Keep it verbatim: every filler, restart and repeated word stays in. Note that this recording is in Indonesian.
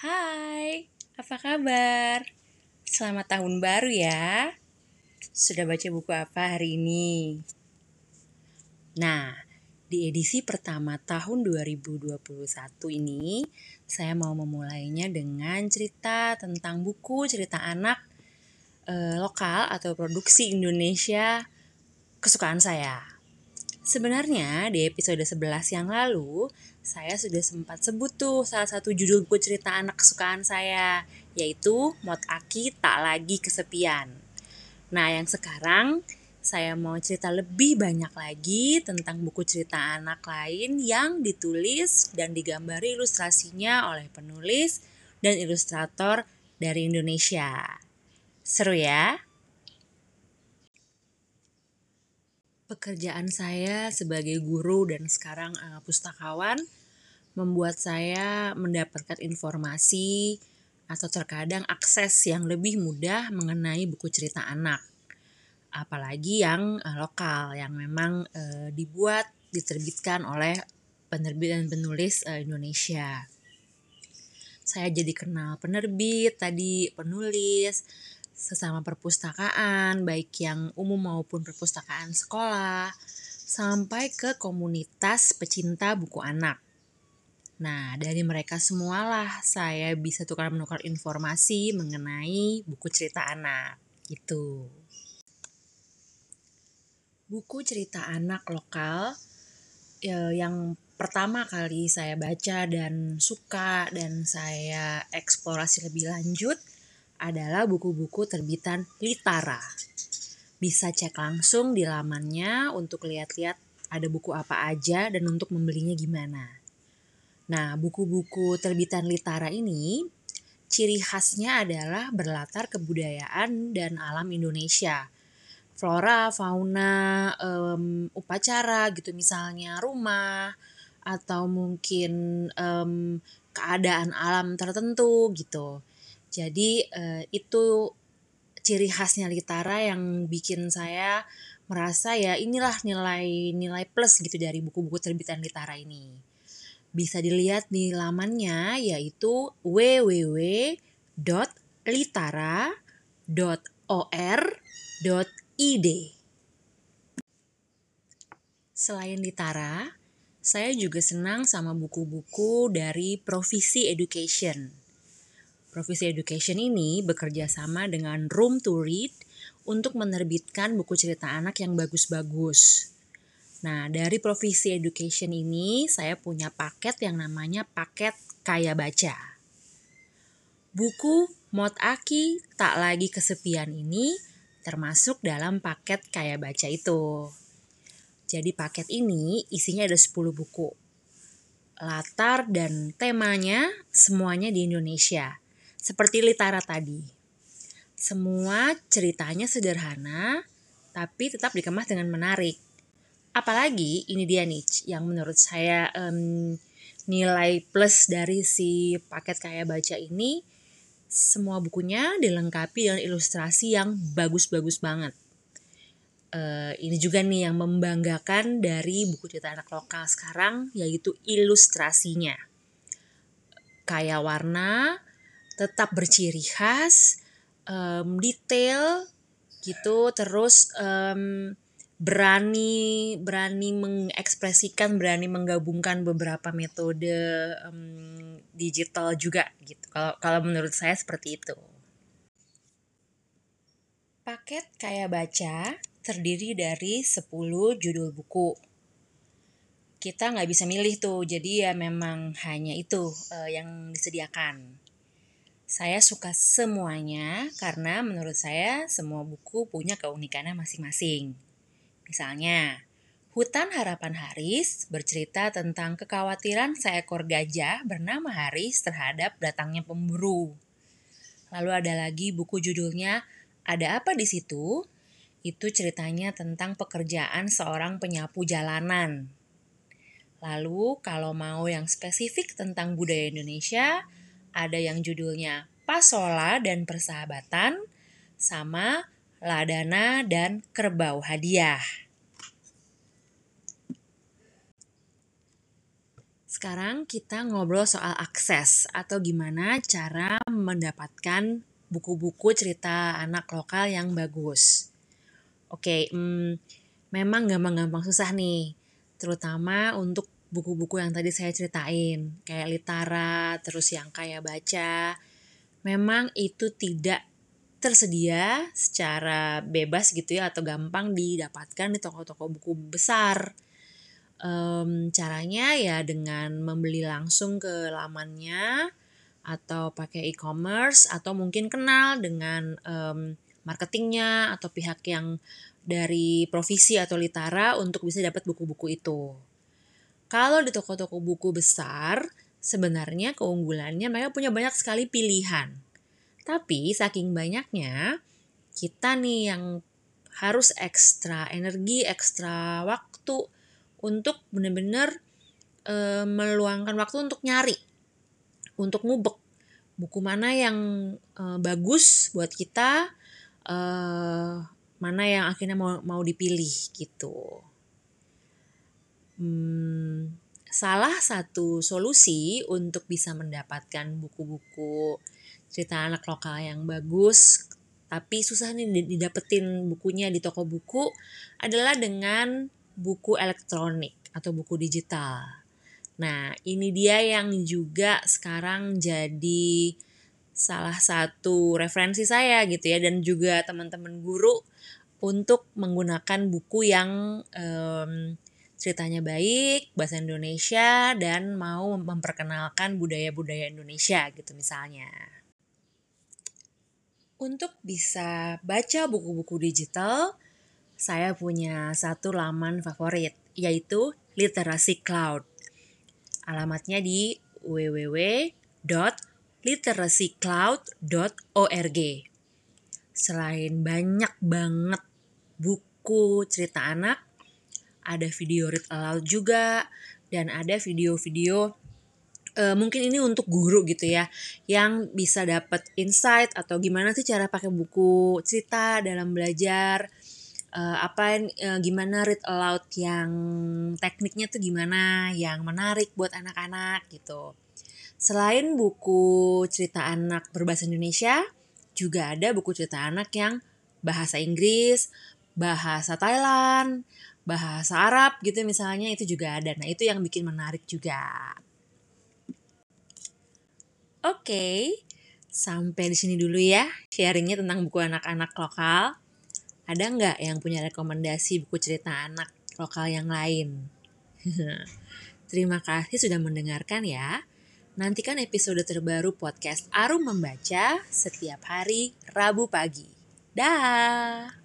Hai, apa kabar? Selamat tahun baru ya. Sudah baca buku apa hari ini? Nah, di edisi pertama tahun dua ribu dua puluh satu ini, saya mau memulainya dengan cerita tentang buku cerita anak eh, lokal atau produksi Indonesia kesukaan saya. Sebenarnya di episode sebelas yang lalu, saya sudah sempat sebut tuh salah satu judul buku cerita anak kesukaan saya, yaitu Mot Aki Tak Lagi Kesepian. Nah, yang sekarang saya mau cerita lebih banyak lagi tentang buku cerita anak lain yang ditulis dan digambari ilustrasinya oleh penulis dan ilustrator dari Indonesia. Seru ya? Pekerjaan saya sebagai guru dan sekarang uh, pustakawan membuat saya mendapatkan informasi atau terkadang akses yang lebih mudah mengenai buku cerita anak. Apalagi yang uh, lokal, yang memang uh, dibuat, diterbitkan oleh penerbit dan penulis uh, Indonesia. Saya jadi kenal penerbit tadi, penulis, sesama perpustakaan, baik yang umum maupun perpustakaan sekolah, sampai ke komunitas pecinta buku anak. Nah, dari mereka semualah saya bisa tukar-menukar informasi mengenai buku cerita anak, gitu. Buku cerita anak lokal yang pertama kali saya baca dan suka dan saya eksplorasi lebih lanjut adalah buku-buku terbitan Litara. Bisa cek langsung di lamannya untuk lihat-lihat ada buku apa aja dan untuk membelinya gimana. Nah, buku-buku terbitan Litara ini ciri khasnya adalah berlatar kebudayaan dan alam Indonesia. Flora, fauna, um, upacara gitu misalnya, rumah, atau mungkin um, keadaan alam tertentu gitu. Jadi eh, itu ciri khasnya Litara yang bikin saya merasa ya inilah nilai-nilai plus gitu dari buku-buku terbitan Litara ini. Bisa dilihat di lamannya yaitu w w w dot litara dot o r dot i d. Selain Litara, saya juga senang sama buku-buku dari Provisi Education. Provisi Education ini bekerja sama dengan Room to Read untuk menerbitkan buku cerita anak yang bagus-bagus. Nah, dari Provisi Education ini saya punya paket yang namanya Paket Kaya Baca. Buku Mot Aki Tak Lagi Kesepian ini termasuk dalam paket Kaya Baca itu. Jadi paket ini isinya ada sepuluh buku. Latar dan temanya semuanya di Indonesia. Seperti Litara tadi, semua ceritanya sederhana, tapi tetap dikemas dengan menarik. Apalagi ini dia nih, yang menurut saya um, nilai plus dari si paket Kaya Baca ini, semua bukunya dilengkapi dengan ilustrasi yang bagus-bagus banget. Uh, ini juga nih yang membanggakan dari buku cerita anak lokal sekarang, yaitu ilustrasinya. Kaya warna, tetap berciri khas, um, detail gitu, terus um, berani berani mengekspresikan, berani menggabungkan beberapa metode um, digital juga gitu. Kalau kalau menurut saya seperti itu. Paket Kaya Baca terdiri dari sepuluh judul buku. Kita nggak bisa milih tuh, jadi ya memang hanya itu uh, yang disediakan. Saya suka semuanya karena menurut saya semua buku punya keunikannya masing-masing. Misalnya, Hutan Harapan Haris bercerita tentang kekhawatiran seekor gajah bernama Haris terhadap datangnya pemburu. Lalu ada lagi buku judulnya Ada Apa Disitu? Itu ceritanya tentang pekerjaan seorang penyapu jalanan. Lalu kalau mau yang spesifik tentang budaya Indonesia, ada yang judulnya Pasola dan Persahabatan, sama Ladana dan Kerbau Hadiah. Sekarang kita ngobrol soal akses atau gimana cara mendapatkan buku-buku cerita anak lokal yang bagus. Oke, hmm, memang gampang-gampang susah nih, terutama untuk buku-buku yang tadi saya ceritain, kayak Litara, terus yang Kaya Baca. Memang itu tidak tersedia secara bebas gitu ya, atau gampang didapatkan di toko-toko buku besar. Um, caranya ya dengan membeli langsung ke lamannya, atau pakai e-commerce, atau mungkin kenal dengan um, marketingnya atau pihak yang dari Provisi atau Litara untuk bisa dapat buku-buku itu. Kalau di toko-toko buku besar, sebenarnya keunggulannya mereka punya banyak sekali pilihan. Tapi saking banyaknya, kita nih yang harus ekstra energi, ekstra waktu untuk benar-benar e, meluangkan waktu untuk nyari, untuk ngubek buku mana yang e, bagus buat kita, e, mana yang akhirnya mau, mau dipilih gitu. Hmm, salah satu solusi untuk bisa mendapatkan buku-buku cerita anak lokal yang bagus, tapi susah nih didapetin bukunya di toko buku, adalah dengan buku elektronik atau buku digital. Nah, ini dia yang juga sekarang jadi salah satu referensi saya gitu ya, dan juga teman-teman guru untuk menggunakan buku yang um, ceritanya baik, bahasa Indonesia, dan mau memperkenalkan budaya-budaya Indonesia gitu misalnya. Untuk bisa baca buku-buku digital, saya punya satu laman favorit, yaitu Literasi Cloud. Alamatnya di w w w dot literasi cloud dot org. Selain banyak banget buku cerita anak, ada video read aloud juga, dan ada video-video e, mungkin ini untuk guru gitu ya, yang bisa dapat insight atau gimana sih cara pakai buku cerita dalam belajar, e, apa e, gimana read aloud yang tekniknya tuh gimana, yang menarik buat anak-anak gitu. Selain buku cerita anak berbahasa Indonesia, juga ada buku cerita anak yang bahasa Inggris, bahasa Thailand, bahasa Arab gitu misalnya, itu juga ada. Nah, itu yang bikin menarik juga. Oke, okay, sampai di sini dulu ya sharingnya tentang buku anak-anak lokal. Ada nggak yang punya rekomendasi buku cerita anak lokal yang lain? Terima kasih sudah mendengarkan ya. Nantikan episode terbaru podcast Arum Membaca setiap hari Rabu pagi. Dah.